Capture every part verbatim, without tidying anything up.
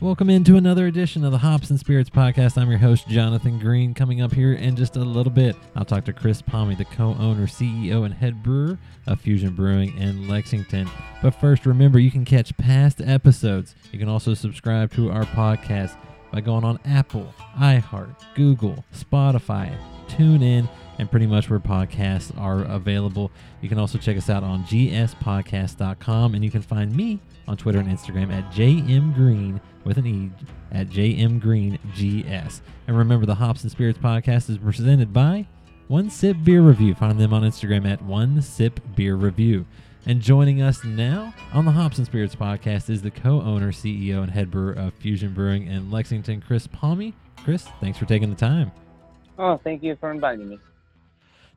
Welcome into another edition of the Hops and Spirits Podcast. I'm your host, Jonathan Green. Coming up here in just a little bit, I'll talk to Chris Palmy, the co-owner, C E O, and head brewer of Fusion Brewing in Lexington. But first, remember, you can catch past episodes. You can also subscribe to our podcast by going on Apple, iHeart, Google, Spotify, TuneIn, and pretty much where podcasts are available. You can also check us out on g s podcast dot com, and you can find me on Twitter and Instagram at J M Green with an E at J M Green G S. And remember, the Hops and Spirits Podcast is presented by One Sip Beer Review. Find them on Instagram at One Sip Beer Review. And joining us now on the Hops and Spirits Podcast is the co-owner, C E O, and head brewer of Fusion Brewing in Lexington, Chris Palmy. Chris, thanks for taking the time. Oh, thank you for inviting me.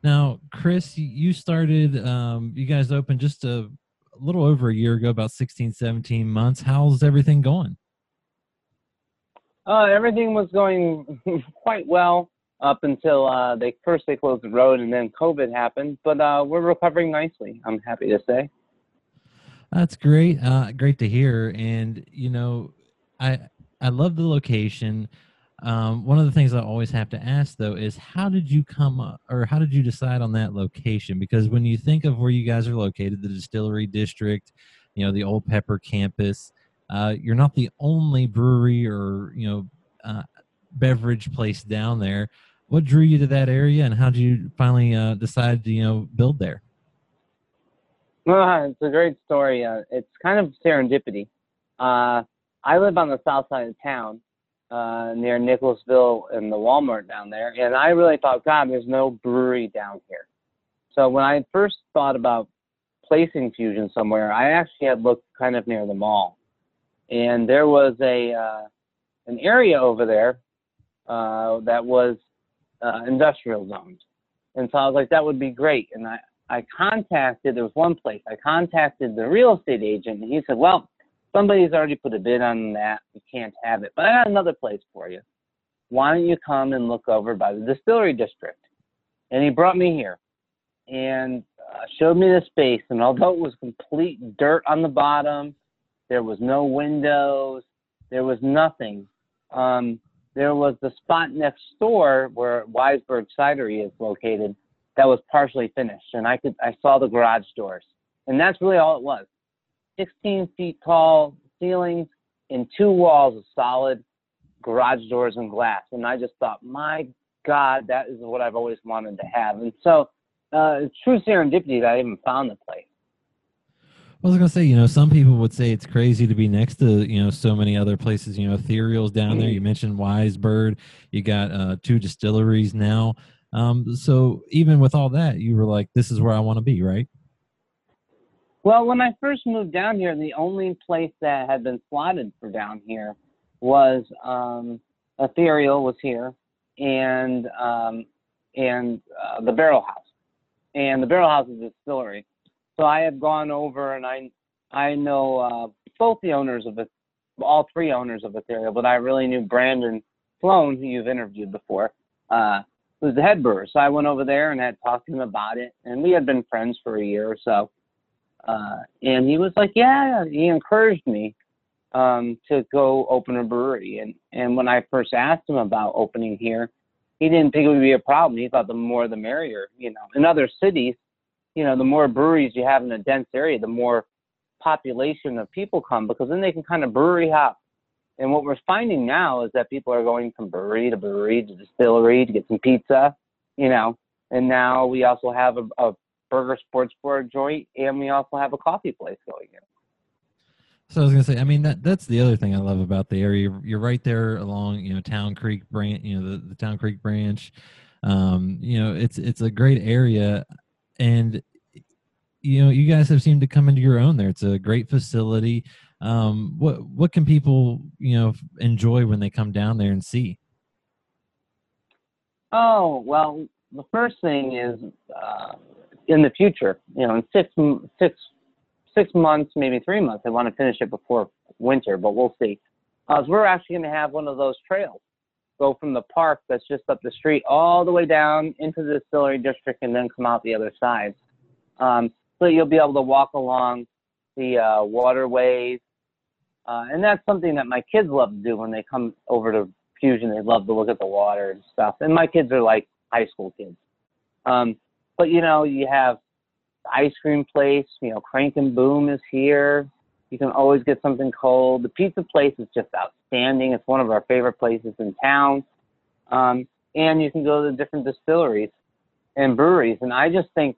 Now, Chris, you started, um, you guys opened just a little over a year ago, about sixteen, seventeen months. How's everything going? Uh, everything was going quite well up until uh, they first they closed the road and then COVID happened. But uh, we're recovering nicely, I'm happy to say. That's great. Uh, great to hear. And, you know, I I love the location. Um, one of the things I always have to ask, though, is how did you come up, or how did you decide on that location? Because when you think of where you guys are located, the distillery district, you know, the Old Pepper Campus, uh, you're not the only brewery or, you know, uh, beverage place down there. What drew you to that area, and how did you finally uh, decide to, you know, build there? Uh, it's a great story. Uh, it's kind of serendipity. Uh, I live on the south side of town. Uh, near Nicholsville and the Walmart down there. And I really thought, God, there's no brewery down here. So when I first thought about placing Fusion somewhere, I actually had looked kind of near the mall. And there was a uh, an area over there uh, that was uh, industrial zoned. And so I was like, that would be great. And I, I contacted, there was one place, I contacted the real estate agent, and he said, well, somebody's already put a bid on that. You can't have it. But I got another place for you. Why don't you come and look over by the distillery district? And he brought me here and uh, showed me the space. And although it was complete dirt on the bottom, there was no windows, there was nothing. Um, there was the spot next door where Wise Bird Cidery is located that was partially finished. And I could I saw the garage doors. And that's really all it was. sixteen feet tall ceilings and two walls of solid garage doors and glass. And I just thought, my God, that is what I've always wanted to have. And so uh, it's true serendipity that I even found the place. I was going to say, you know, some people would say it's crazy to be next to, you know, so many other places. You know, Ethereal's down mm-hmm. there. You mentioned Wise Bird. You got uh, two distilleries now. Um, so even with all that, you were like, this is where I want to be, right? Well, when I first moved down here, the only place that had been slotted for down here was um, Ethereal was here, and um, and uh, the Barrel House, and the Barrel House is a distillery. So I had gone over, and I I know uh, both the owners of it, all three owners of Ethereal, but I really knew Brandon Sloan, who you've interviewed before, uh, who's the head brewer. So I went over there and had talked to him about it, and we had been friends for a year or so. Uh, and he was like, yeah, he encouraged me um, to go open a brewery. And, and when I first asked him about opening here, he didn't think it would be a problem. He thought the more the merrier, you know. In other cities, you know, the more breweries you have in a dense area, the more population of people come, because then they can kind of brewery hop. And what we're finding now is that people are going from brewery to brewery to distillery to get some pizza, you know. And now we also have a, a burger sports bar joint, and we also have a coffee place going here. So I was gonna say, I mean, that that's the other thing I love about the area. You're, you're right there along, you know, Town Creek branch, you know, the, the Town Creek branch. Um, you know, it's it's a great area, and you know, you guys have seemed to come into your own there. It's a great facility. Um, what what can people, you know, enjoy when they come down there and see? Oh well, the first thing is. Uh, in the future, you know, in six, six, six months, maybe three months, I want to finish it before winter, but we'll see. Uh, so we're actually going to have one of those trails go from the park that's just up the street all the way down into the distillery district and then come out the other side. Um, so you'll be able to walk along the uh, waterways Uh, and that's something that my kids love to do when they come over to Fusion. They love to look at the water and stuff. And my kids are like high school kids. Um, but, you know, you have the ice cream place. You know, Crank and Boom is here. You can always get something cold. The pizza place is just outstanding. It's one of our favorite places in town. Um, and you can go to the different distilleries and breweries. And I just think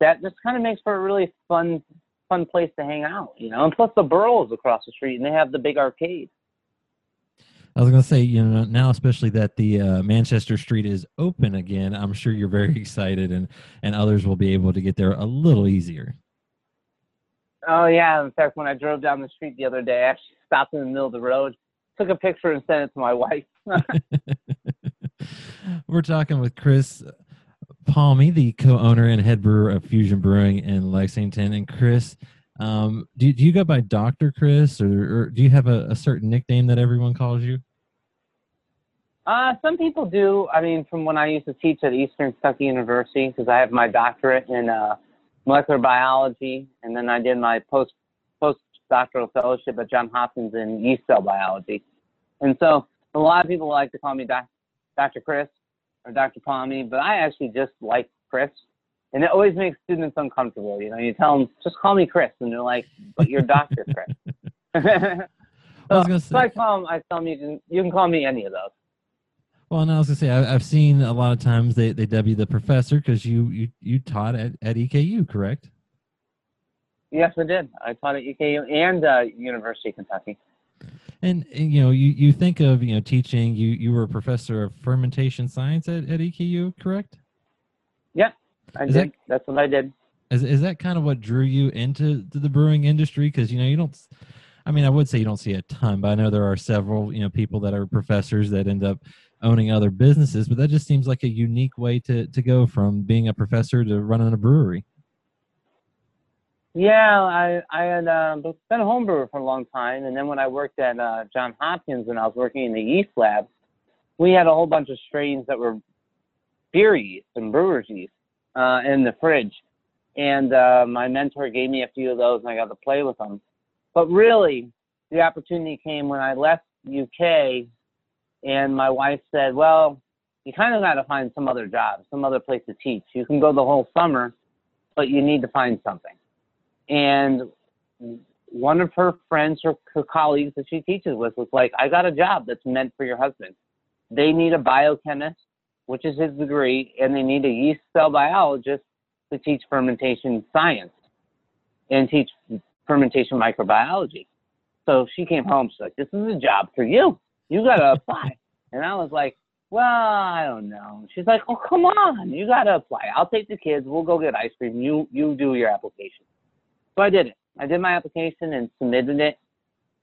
that just kind of makes for a really fun fun place to hang out, you know. And plus the Burl is across the street, and they have the big arcade. I was going to say, you know, now especially that the uh, Manchester Street is open again, I'm sure you're very excited, and, and others will be able to get there a little easier. Oh, yeah. In fact, when I drove down the street the other day, I actually stopped in the middle of the road, took a picture, and sent it to my wife. We're talking with Chris Palmy, the co-owner and head brewer of Fusion Brewing in Lexington. And Chris, um, do, do you go by Doctor Chris, or, or do you have a, a certain nickname that everyone calls you? Uh, some people do. I mean, from when I used to teach at Eastern Kentucky University, because I have my doctorate in uh, molecular biology, and then I did my post postdoctoral fellowship at John Hopkins in yeast cell biology. And so a lot of people like to call me Doc, Doctor Chris, or Doctor Palmy, but I actually just like Chris, and it always makes students uncomfortable. You know, you tell them, just call me Chris, and they're like, but you're Doctor Chris. so, I was gonna say, so I call them, I tell them, you can, you can call me any of those. Well, and I was going to say, I, I've seen a lot of times they, they dub you the professor, because you, you, you taught at, at E K U, correct? Yes, I did. I taught at E K U and uh, University of Kentucky. And, and, you know, you, you think of, you know, teaching, you, you were a professor of fermentation science at, at E K U, correct? Yeah, I is did. That, That's what I did. Is, is that kind of what drew you into the brewing industry? Because, you know, you don't, I mean, I would say you don't see a ton, but I know there are several, you know, people that are professors that end up owning other businesses, but that just seems like a unique way to, to go from being a professor to running a brewery. Yeah, I, I had uh, been a home brewer for a long time, and then when I worked at uh, John Hopkins and I was working in the yeast lab, we had a whole bunch of strains that were beer yeast and brewer's yeast uh, in the fridge, and uh, my mentor gave me a few of those, and I got to play with them. But really, the opportunity came when I left U K, and my wife said, well, you kind of got to find some other job, some other place to teach. You can go the whole summer, but you need to find something. And one of her friends, her, her colleagues that she teaches with, was like, I got a job that's meant for your husband. They need a biochemist, which is his degree, and they need a yeast cell biologist to teach fermentation science and teach fermentation microbiology. So she came home. She's like, this is a job for you. You got to apply. And I was like, well, I don't know. She's like, oh, come on. You got to apply. I'll take the kids. We'll go get ice cream. You, you do your application. So I did it. I did my application and submitted it,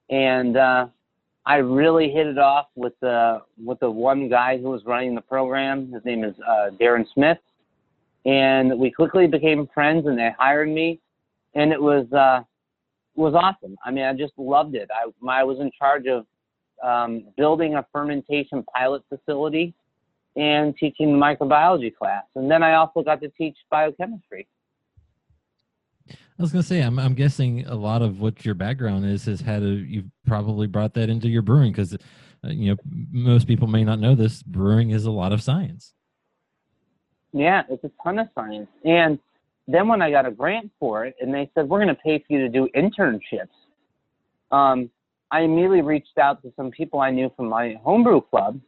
and uh, I really hit it off with the with the one guy who was running the program. His name is uh, Darren Smith, and we quickly became friends, and they hired me, and it was uh, was awesome. I mean, I just loved it. I I was in charge of um, building a fermentation pilot facility and teaching the microbiology class, and then I also got to teach biochemistry. I was going to say, I'm, I'm guessing a lot of what your background is has had a, you've probably brought that into your brewing, because, uh, you know, most people may not know this. Brewing is a lot of science. Yeah, it's a ton of science. And then when I got a grant for it and they said, we're going to pay for you to do internships. Um, I immediately reached out to some people I knew from my homebrew club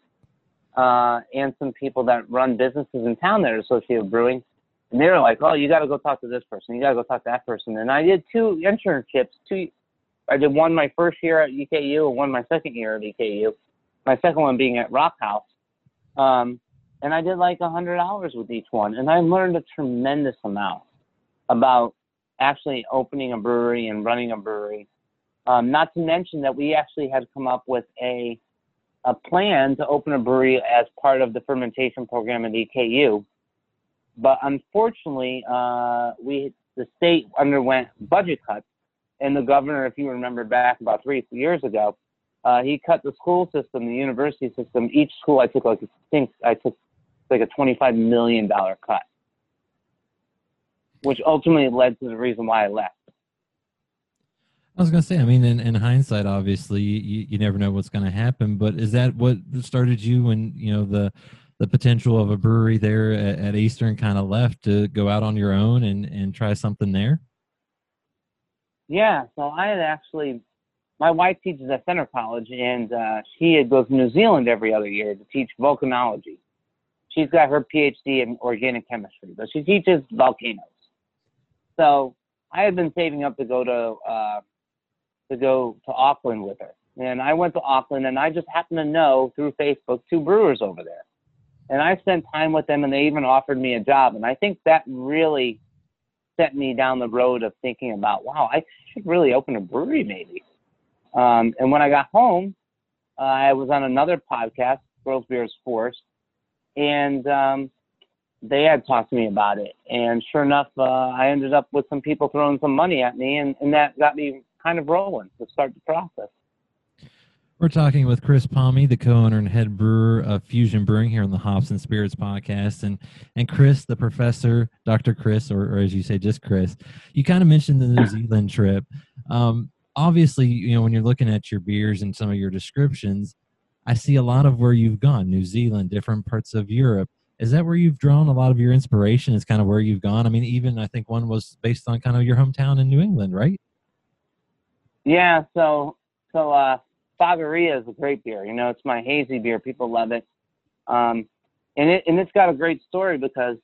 uh, and some people that run businesses in town that are associated with brewing. And they were like, oh, you got to go talk to this person. You got to go talk to that person. And I did two internships. Two, I did one my first year at E K U and one my second year at E K U, my second one being at Rock House. Um, and I did like one hundred hours with each one. And I learned a tremendous amount about actually opening a brewery and running a brewery. Um, not to mention that we actually had come up with a, a plan to open a brewery as part of the fermentation program at E K U. But unfortunately, uh, we the state underwent budget cuts, and the governor, if you remember back about three years ago, uh, he cut the school system, the university system. Each school I took like I think I took like a twenty-five million dollars cut, which ultimately led to the reason why I left. I was going to say, I mean, in, in hindsight, obviously, you, you never know what's going to happen. But is that what started you when, you know, the the potential of a brewery there at, at Eastern kind of left to go out on your own and, and try something there? Yeah. So I had actually, my wife teaches at Center College, and uh, she had goes to New Zealand every other year to teach volcanology. She's got her PhD in organic chemistry, but she teaches volcanoes. So I had been saving up to go to uh, to go to Auckland with her. And I went to Auckland, and I just happened to know through Facebook two brewers over there. And I spent time with them, and they even offered me a job. And I think that really set me down the road of thinking about, wow, I should really open a brewery maybe. Um, and when I got home, uh, I was on another podcast, Girls Beer Sports, and um, they had talked to me about it. And sure enough, uh, I ended up with some people throwing some money at me, and, and that got me kind of rolling to start the process. We're talking with Chris Palmy, the co-owner and head brewer of Fusion Brewing here on the Hops and Spirits podcast. And and Chris, the professor, Doctor Chris, or, or as you say, just Chris, you kind of mentioned the New Zealand trip. Um, obviously, you know, when you're looking at your beers and some of your descriptions, I see a lot of where you've gone, New Zealand, different parts of Europe. Is that where you've drawn a lot of your inspiration? Is kind of where you've gone? I mean, even I think one was based on kind of your hometown in New England, right? Yeah, so... so uh Fagaria is a great beer. You know, it's my hazy beer. People love it. Um, and it, and it's got a great story because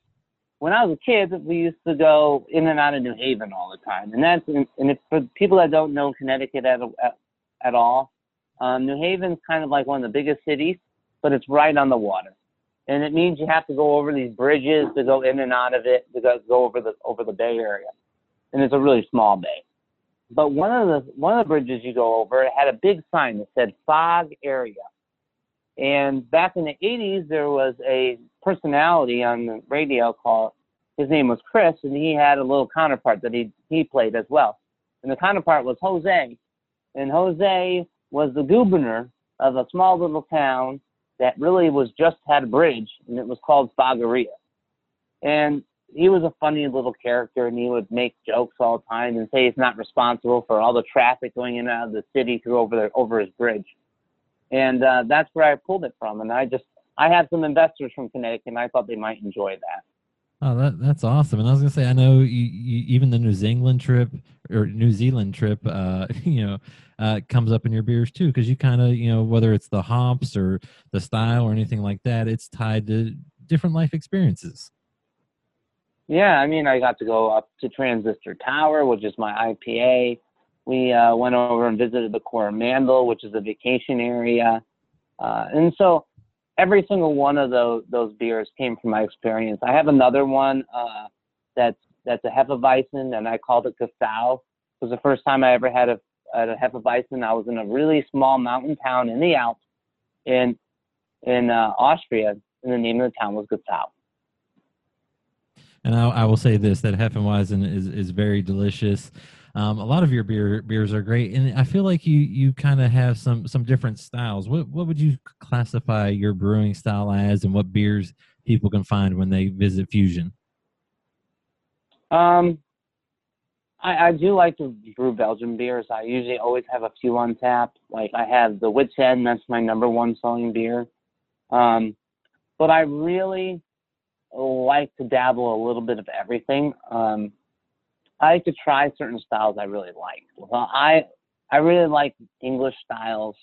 when I was a kid, we used to go in and out of New Haven all the time. And that's, and if, for people that don't know Connecticut at, at, at all, um, New Haven's kind of like one of the biggest cities, but it's right on the water. And it means you have to go over these bridges to go in and out of it, to go, go over the, over the Bay Area. And it's a really small bay. But one of the one of the bridges you go over, it had a big sign that said Fagaria. And back in the eighties, there was a personality on the radio called, his name was Chris, and he had a little counterpart that he he played as well. And the counterpart was Jose. And Jose was the governor of a small little town that really was just had a bridge, and it was called Fagaria. And he was a funny little character, and he would make jokes all the time and say he's not responsible for all the traffic going in and out of the city through over the, over his bridge. And uh, that's where I pulled it from. And I just, I had some investors from Connecticut, and I thought they might enjoy that. Oh, that, that's awesome. And I was going to say, I know you, you, even the New Zealand trip or New Zealand trip, uh, you know, uh, comes up in your beers too, because you kind of, you know, whether it's the hops or the style or anything like that, it's tied to different life experiences. Yeah, I mean, I got to go up to Transistor Tower, which is my I P A. We uh, went over and visited the Coromandel, which is a vacation area. Uh, and so every single one of those, those beers came from my experience. I have another one uh, that's, that's a Hefeweizen, and I called it Gosau. It was the first time I ever had a, had a Hefeweizen. I was in a really small mountain town in the Alps in, in uh, Austria, and the name of the town was Gosau. And I, I will say this, that Hefeweizen is, is very delicious. Um, a lot of your beer beers are great. And I feel like you, you kind of have some, some different styles. What, what would you classify your brewing style as, and what beers people can find when they visit Fusion? Um, I, I do like to brew Belgian beers. I usually always have a few on tap. Like I have the Witch Head, and that's my number one selling beer. Um, but I really... like to dabble a little bit of everything. Um, I like to try certain styles I really like. Well, I I really like English styles,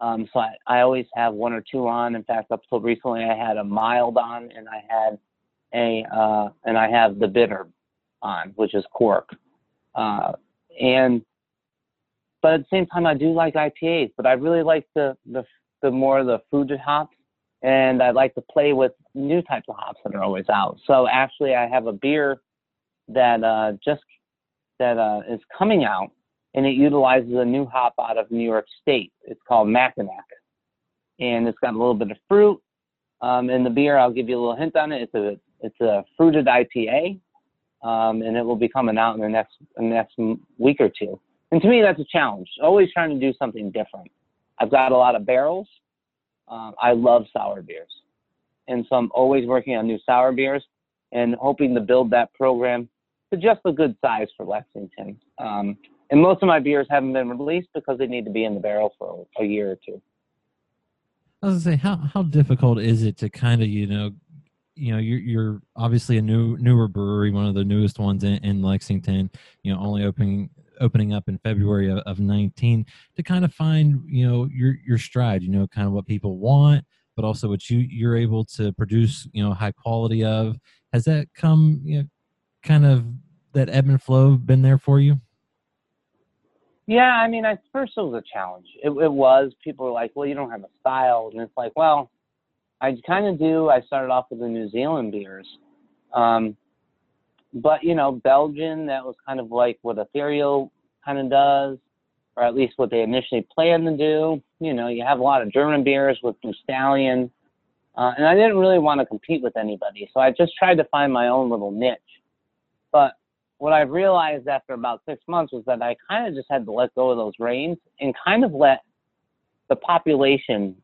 um, so I, I always have one or two on. In fact, up till recently, I had a mild on, and I had a uh, and I have the bitter on, which is cork. Uh, and but at the same time, I do like I P As, but I really like the the the more the fruited hops. And I like to play with new types of hops that are always out. So actually, I have a beer that uh, just that uh, is coming out, and it utilizes a new hop out of New York State. It's called Mackinac, and it's got a little bit of fruit. Um, and the beer, I'll give you a little hint on it. It's a it's a fruited I P A, um, and it will be coming out in the next in the next week or two. And to me, that's a challenge. Always trying to do something different. I've got a lot of barrels. Um, I love sour beers, and so I'm always working on new sour beers and hoping to build that program to just a good size for Lexington. Um, And most of my beers haven't been released because they need to be in the barrel for a year or two. I was gonna say, how how difficult is it to kind of, you know, you know, you're you're obviously a new newer brewery, one of the newest ones in, in Lexington, you know, only opening opening up in February of, of nineteen, to kind of find, you know, your your stride, you know, kind of what people want, but also what you you're able to produce, you know, high quality of. Has that come, you know, kind of that ebb and flow been there for you? Yeah, I mean, at first it was a challenge. It, it was. People were like, well, you don't have a style. And it's like, well, I kind of do. I started off with the New Zealand beers. Um, but, you know, Belgian, that was kind of like what Ethereal kind of does, or at least what they initially planned to do. You know, you have a lot of German beers with Blue Stallion. Uh, and I didn't really want to compete with anybody. So I just tried to find my own little niche. But what I've realized after about six months was that I kind of just had to let go of those reins and kind of let the population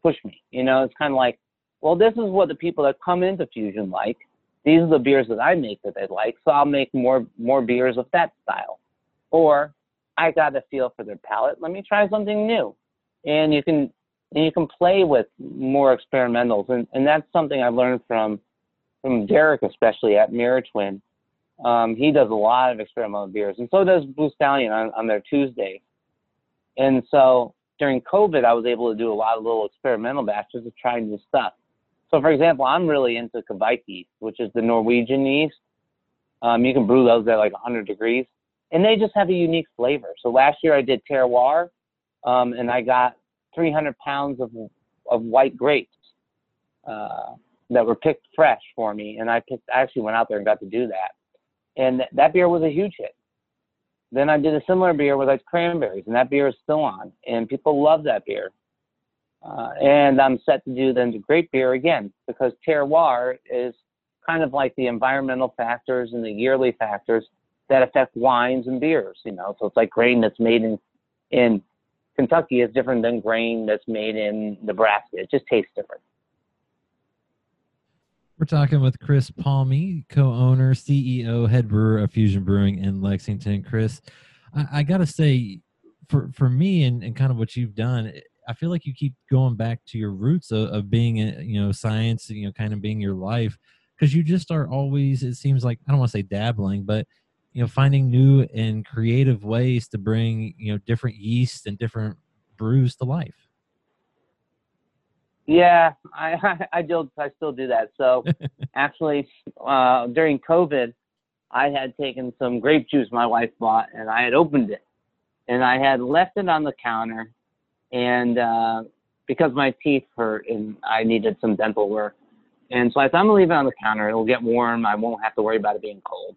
push me. You know, it's kind of like, well, this is what the people that come into Fusion like. These are the beers that I make that they like, so I'll make more more beers of that style. Or I got a feel for their palate. Let me try something new. And you can and you can play with more experimentals. And, and that's something I learned from, from Derek, especially at Mirror Twin. Um, he does a lot of experimental beers, and so does Blue Stallion on, on their Tuesday. And so during COVID, I was able to do a lot of little experimental batches of trying new stuff. So, for example, I'm really into Kveik yeast, which is the Norwegian yeast. Um, you can brew those at like one hundred degrees, and they just have a unique flavor. So last year I did terroir, um, and I got three hundred pounds of of white grapes uh, that were picked fresh for me, and I picked. I actually went out there and got to do that. And that beer was a huge hit. Then I did a similar beer with like cranberries, and that beer is still on, and people love that beer. Uh, and I'm set to do then the grape beer again, because terroir is kind of like the environmental factors and the yearly factors that affect wines and beers, you know. So it's like grain that's made in, in Kentucky is different than grain that's made in Nebraska. It just tastes different. We're talking with Chris Palmy, co-owner, C E O, head brewer of Fusion Brewing in Lexington. Chris, I, I got to say, for, for me and, and kind of what you've done, I feel like you keep going back to your roots of, of being, a, you know, science, you know, kind of being your life, because you just are always, it seems like, I don't want to say dabbling, but, you know, finding new and creative ways to bring, you know, different yeasts and different brews to life. Yeah, I, I, I, do, I still do that. So actually, uh, during COVID, I had taken some grape juice my wife bought, and I had opened it. And I had left it on the counter, and uh, because my teeth hurt and I needed some dental work. And so I thought, I'm going to leave it on the counter. It'll get warm. I won't have to worry about it being cold.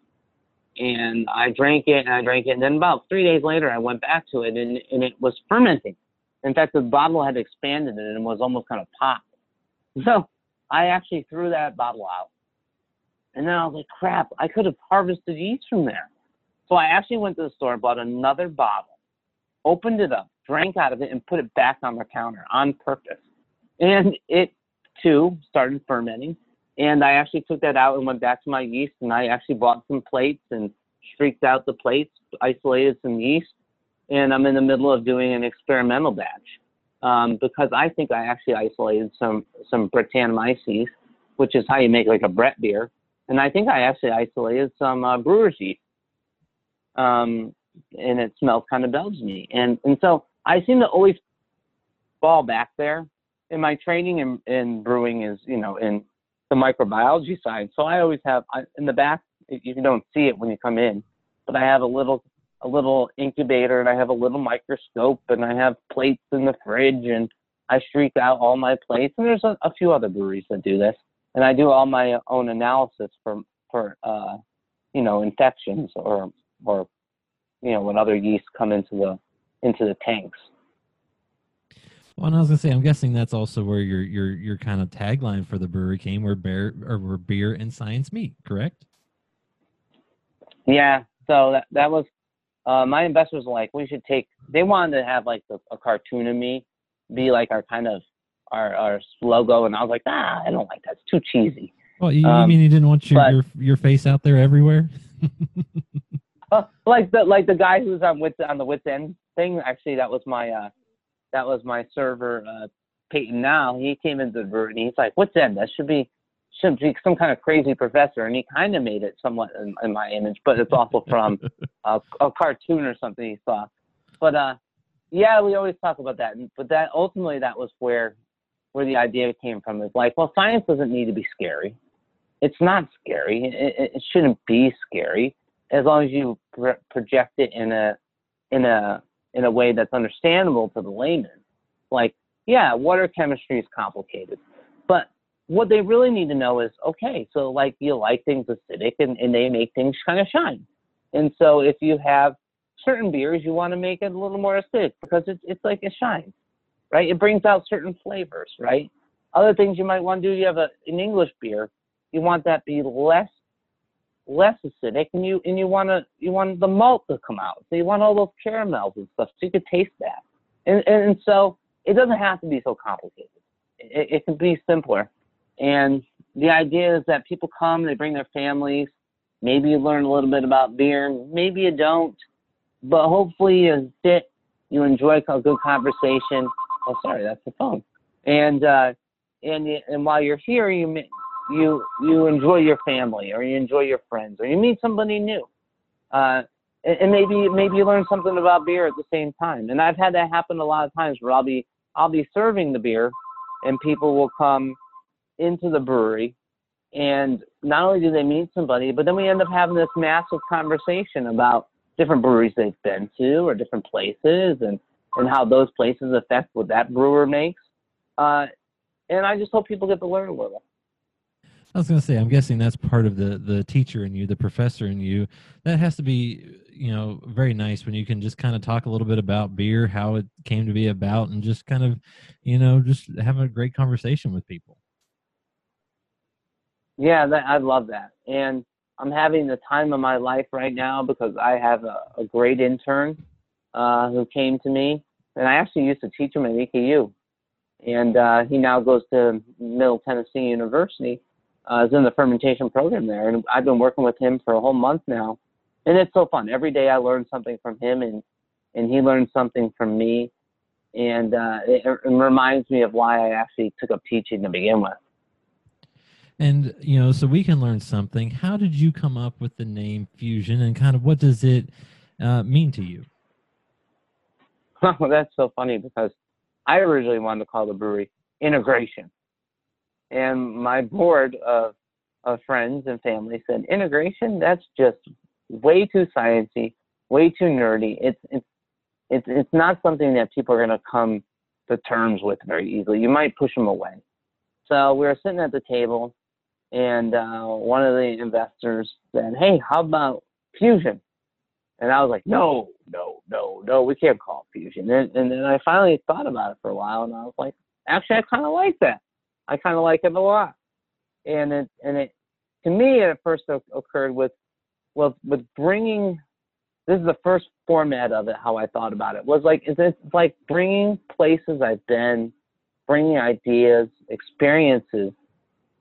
And I drank it, and I drank it. And then about three days later, I went back to it, and, and it was fermenting. In fact, the bottle had expanded and it was almost kind of popped. So I actually threw that bottle out. And then I was like, crap, I could have harvested yeast from there. So I actually went to the store, bought another bottle, opened it up, drank out of it, and put it back on the counter on purpose. And it, too, started fermenting. And I actually took that out and went back to my yeast, and I actually bought some plates and streaked out the plates, isolated some yeast. And I'm in the middle of doing an experimental batch um, because I think I actually isolated some, some Brettanomyces, which is how you make like a Brett beer. And I think I actually isolated some uh, brewer's yeast. Um, and it smells kind of Belgian-y. And, and so I seem to always fall back there. And my training in, in brewing is, you know, in the microbiology side. So I always have, I, in the back, you don't see it when you come in, but I have a little... a little incubator, and I have a little microscope, and I have plates in the fridge, and I streak out all my plates. And there's a, a few other breweries that do this, and I do all my own analysis for, for uh, you know, infections or, or, you know, when other yeast come into the, into the tanks. Well, and I was gonna say, I'm guessing that's also where your, your, your kind of tagline for the brewery came, where beer, or where beer and science meet, correct? Yeah. So that, that was, Uh, my investors were like, we should take, they wanted to have like a, a cartoon of me be like our kind of, our, our logo. And I was like, ah, I don't like that. It's too cheesy. Well, you, um, you mean you didn't want your, but, your, your face out there everywhere? Uh, like the like the guy who's on with on the Wits End thing. Actually, that was my uh, that was my server uh, Peyton. Now he came into the brewery and he's like, "Wits End? That should be should be some kind of crazy professor." And he kind of made it somewhat in, in my image, but it's also from a, a cartoon or something he saw. But uh, yeah, we always talk about that. But that ultimately that was where where the idea came from. Is like, well, science doesn't need to be scary. It's not scary. It, it shouldn't be scary. As long as you pr- project it in a, in a, in a way that's understandable to the layman. Like, yeah, water chemistry is complicated, but what they really need to know is, okay, so like you like things acidic and, and they make things kind of shine. And so if you have certain beers, you want to make it a little more acidic because it's, it's like it shines, right? It brings out certain flavors, right? Other things you might want to do, you have a, an English beer, you want that to be less less acidic, and you and you want to you want the malt to come out, so you want all those caramels and stuff, so you could taste that, and and, and so it doesn't have to be so complicated. It, it can be simpler, and the idea is that people come, they bring their families, maybe you learn a little bit about beer, maybe you don't, but hopefully you sit, you enjoy a good conversation. Oh, sorry, that's the phone. And uh, and and while you're here, you may, you you enjoy your family, or you enjoy your friends, or you meet somebody new, uh, and, and maybe maybe you learn something about beer at the same time. And I've had that happen a lot of times where I'll be I'll be serving the beer, and people will come into the brewery, and not only do they meet somebody, but then we end up having this massive conversation about different breweries they've been to, or different places, and and how those places affect what that brewer makes. Uh, and I just hope people get to learn a little. I was going to say, I'm guessing that's part of the, the teacher in you, the professor in you. That has to be, you know, very nice when you can just kind of talk a little bit about beer, how it came to be about, and just kind of, you know, just having a great conversation with people. Yeah, that, I love that. And I'm having the time of my life right now because I have a, a great intern uh, who came to me. And I actually used to teach him at E K U. And uh, he now goes to Middle Tennessee University. Uh, is in the fermentation program there, and I've been working with him for a whole month now, and it's so fun. Every day I learn something from him, and, and he learns something from me, and uh, it, it reminds me of why I actually took up teaching to begin with. And, you know, so we can learn something. How did you come up with the name Fusion, and kind of what does it uh, mean to you? Oh, that's so funny, because I originally wanted to call the brewery Integration. And my board of, of friends and family said, integration, that's just way too sciencey, way too nerdy. It's it's it's, it's not something that people are going to come to terms with very easily. You might push them away. So we were sitting at the table, and uh, one of the investors said, hey, how about Fusion? And I was like, no, no, no, no, we can't call it Fusion. And, and then I finally thought about it for a while, and I was like, actually, I kind of like that. I kind of like it a lot, and it and it to me it first occurred with well with bringing. This is the first format of it. How I thought about it was like is it's like bringing places I've been, bringing ideas, experiences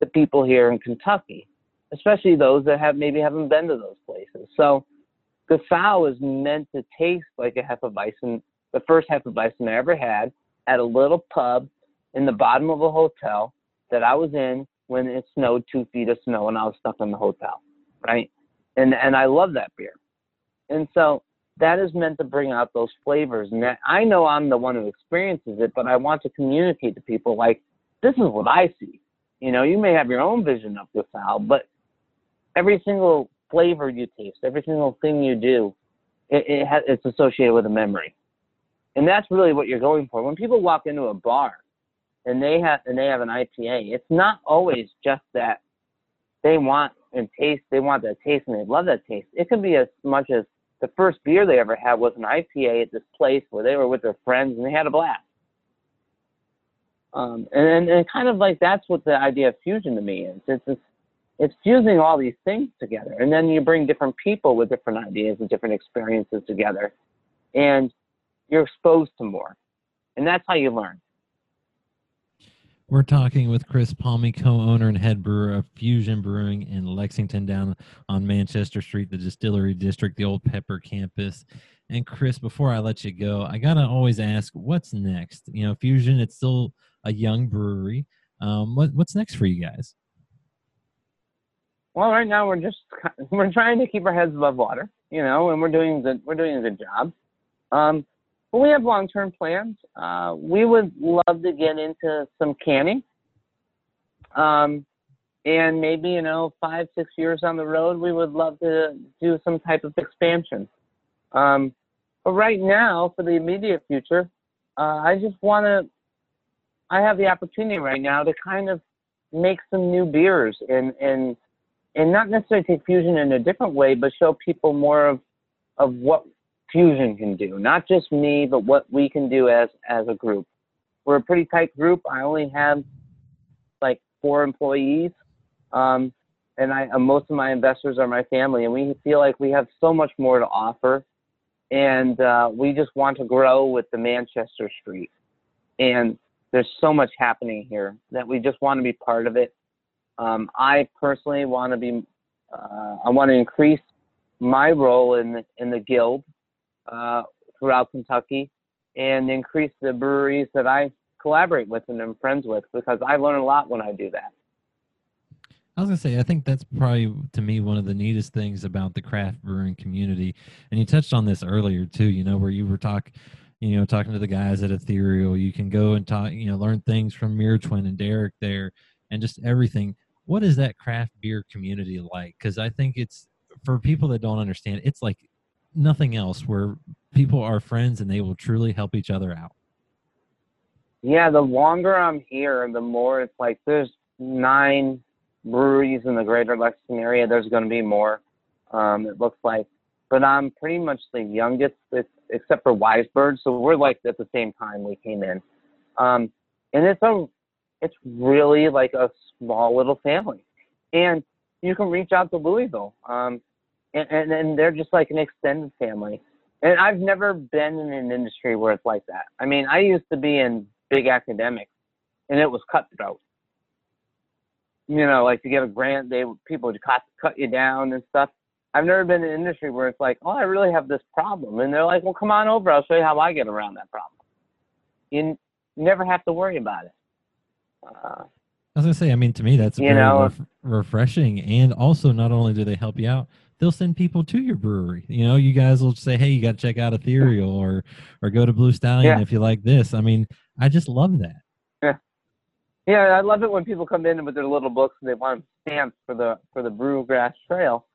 to people here in Kentucky, especially those that have maybe haven't been to those places. So, Gosau is meant to taste like a hefeweizen. The first hefeweizen I ever had at a little pub in the bottom of a hotel that I was in when it snowed two feet of snow and I was stuck in the hotel, right? And and I love that beer. And so that is meant to bring out those flavors. And that, I know I'm the one who experiences it, but I want to communicate to people, like, this is what I see. You know, you may have your own vision of this out, but every single flavor you taste, every single thing you do, it, it ha- it's associated with a memory. And that's really what you're going for. When people walk into a bar, and they have and they have an I P A, it's not always just that they want and taste, they want that taste and they love that taste. It can be as much as the first beer they ever had was an I P A at this place where they were with their friends and they had a blast. Um, and, and kind of like that's what the idea of fusion to me is. It's, it's it's fusing all these things together, and then you bring different people with different ideas and different experiences together, and you're exposed to more, and that's how you learn. We're talking with Chris Palmy, co-owner and head brewer of Fusion Brewing in Lexington, down on Manchester Street, the Distillery District, the Old Pepper Campus. And Chris, before I let you go, I gotta always ask, what's next? You know, Fusion, it's still a young brewery. Um, what, what's next for you guys? Well, right now we're just we're trying to keep our heads above water, you know, and we're doing good. We're doing a good job. Um, but we have long-term plans. Uh, we would love to get into some canning, um, and maybe, you know, five, six years down the road, we would love to do some type of expansion. Um, but right now, for the immediate future, uh, I just want to. I have the opportunity right now to kind of make some new beers and and. And not necessarily take Fusion in a different way, but show people more of of what Fusion can do. Not just me, but what we can do as as a group. We're a pretty tight group. I only have like four employees, um, and I uh, most of my investors are my family. And we feel like we have so much more to offer, and uh, we just want to grow with the Manchester Street. And there's so much happening here that we just want to be part of it. Um, I personally want to be, uh, I want to increase my role in the, in the guild uh, throughout Kentucky and increase the breweries that I collaborate with and am friends with, because I learn a lot when I do that. I was going to say, I think that's probably, to me, one of the neatest things about the craft brewing community. And you touched on this earlier too, you know, where you were talking, you know, talking to the guys at Ethereal, you can go and talk, you know, learn things from Mirror Twin and Derek there and just everything. What is that craft beer community like? Because I think it's, for people that don't understand, it's like nothing else, where people are friends and they will truly help each other out. Yeah, the longer I'm here, the more it's like there's nine breweries in the greater Lexington area. There's going to be more, um, it looks like. But I'm pretty much the youngest, except for Wise Bird. So we're like at the same time we came in. Um, and it's a It's really like a small little family, and you can reach out to Louisville, um, and, and, and they're just like an extended family. And I've never been in an industry where it's like that. I mean, I used to be in big academics, and it was cutthroat. You know, like to get a grant, they people would cut cut you down and stuff. I've never been in an industry where it's like, oh, I really have this problem, and they're like, well, come on over, I'll show you how I get around that problem. You never have to worry about it. Uh, I was going to say, I mean, to me, that's you very know, ref refreshing. And also, not only do they help you out, they'll send people to your brewery. You know, you guys will say, hey, you got to check out Ethereal, or, or go to Blue Stallion yeah. if you like this. I mean, I just love that. Yeah. Yeah. I love it when people come in with their little books and they want stamps for the, for the Brewgrass Trail.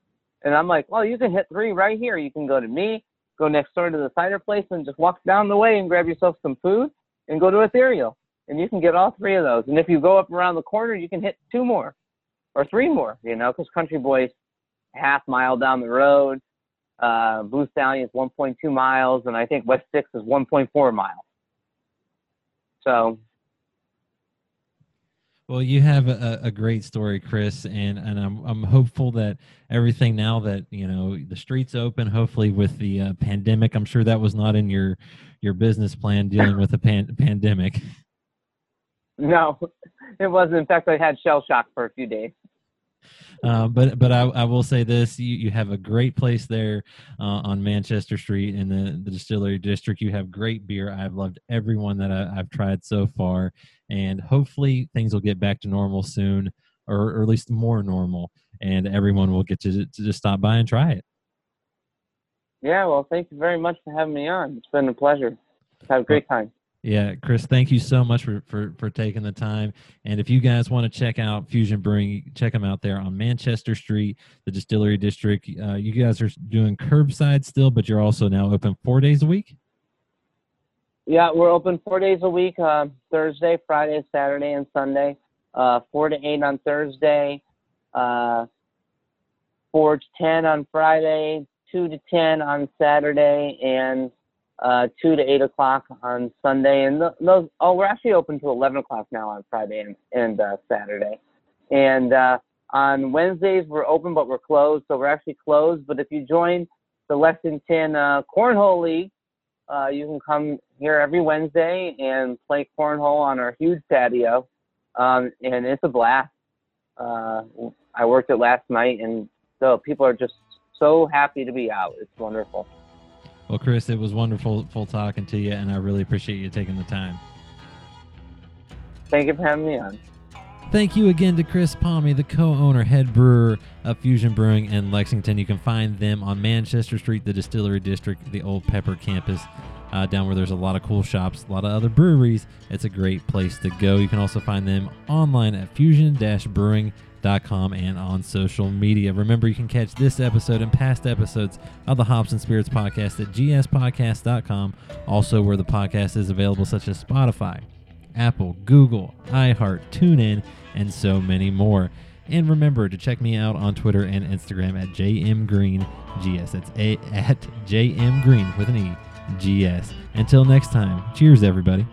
And I'm like, well, you can hit three right here. You can go to me, go next door to the cider place, and just walk down the way and grab yourself some food and go to Ethereal. And you can get all three of those. And if you go up around the corner, you can hit two more or three more, you know, because Country Boy's half mile down the road. Uh, Blue Stallion is one point two miles. And I think West Six is one point four miles. So. Well, you have a, a great story, Chris. And, and I'm, I'm hopeful that everything now that, you know, the street's open, hopefully with the uh, pandemic, I'm sure that was not in your, your business plan, dealing with a pan pandemic. No, it wasn't. In fact, I had shell shock for a few days. Uh, but but I, I will say this. You, you have a great place there uh, on Manchester Street in the, the Distillery District. You have great beer. I've loved everyone that I, I've tried so far. And hopefully things will get back to normal soon, or, or at least more normal. And everyone will get to, to just stop by and try it. Yeah, well, thank you very much for having me on. It's been a pleasure. Have a great time. Yeah, Chris, thank you so much for, for, for taking the time. And if you guys want to check out Fusion Brewing, check them out there on Manchester Street, the Distillery District. Uh, you guys are doing curbside still, but you're also now open four days a week? Yeah, we're open four days a week, uh, Thursday, Friday, Saturday, and Sunday, uh, four to eight on Thursday, uh, four to ten on Friday, two to ten on Saturday, and Uh, two to eight o'clock on Sunday, and th those. Oh, we're actually open to eleven o'clock now on Friday and, and uh, Saturday, and uh, on Wednesdays we're open, but we're closed. So we're actually closed. But if you join the Lexington uh, Cornhole League, uh, you can come here every Wednesday and play cornhole on our huge patio, um, and it's a blast. Uh, I worked it last night, and so people are just so happy to be out. It's wonderful. Well, Chris, it was wonderful full talking to you, and I really appreciate you taking the time. Thank you for having me on. Thank you again to Chris Palmy, the co-owner, head brewer of Fusion Brewing in Lexington. You can find them on Manchester Street, the Distillery District, the Old Pepper Campus, uh, down where there's a lot of cool shops, a lot of other breweries. It's a great place to go. You can also find them online at fusion brewing dot com and on social media. Remember, you can catch this episode and past episodes of the Hops and Spirits podcast at g s podcast dot com, also where the podcast is available, such as Spotify, Apple, Google, iHeart, TuneIn, and so many more. And remember to check me out on Twitter and Instagram at J M Green G S. That's a, at J M Green with an E G S. Until next time, cheers, everybody.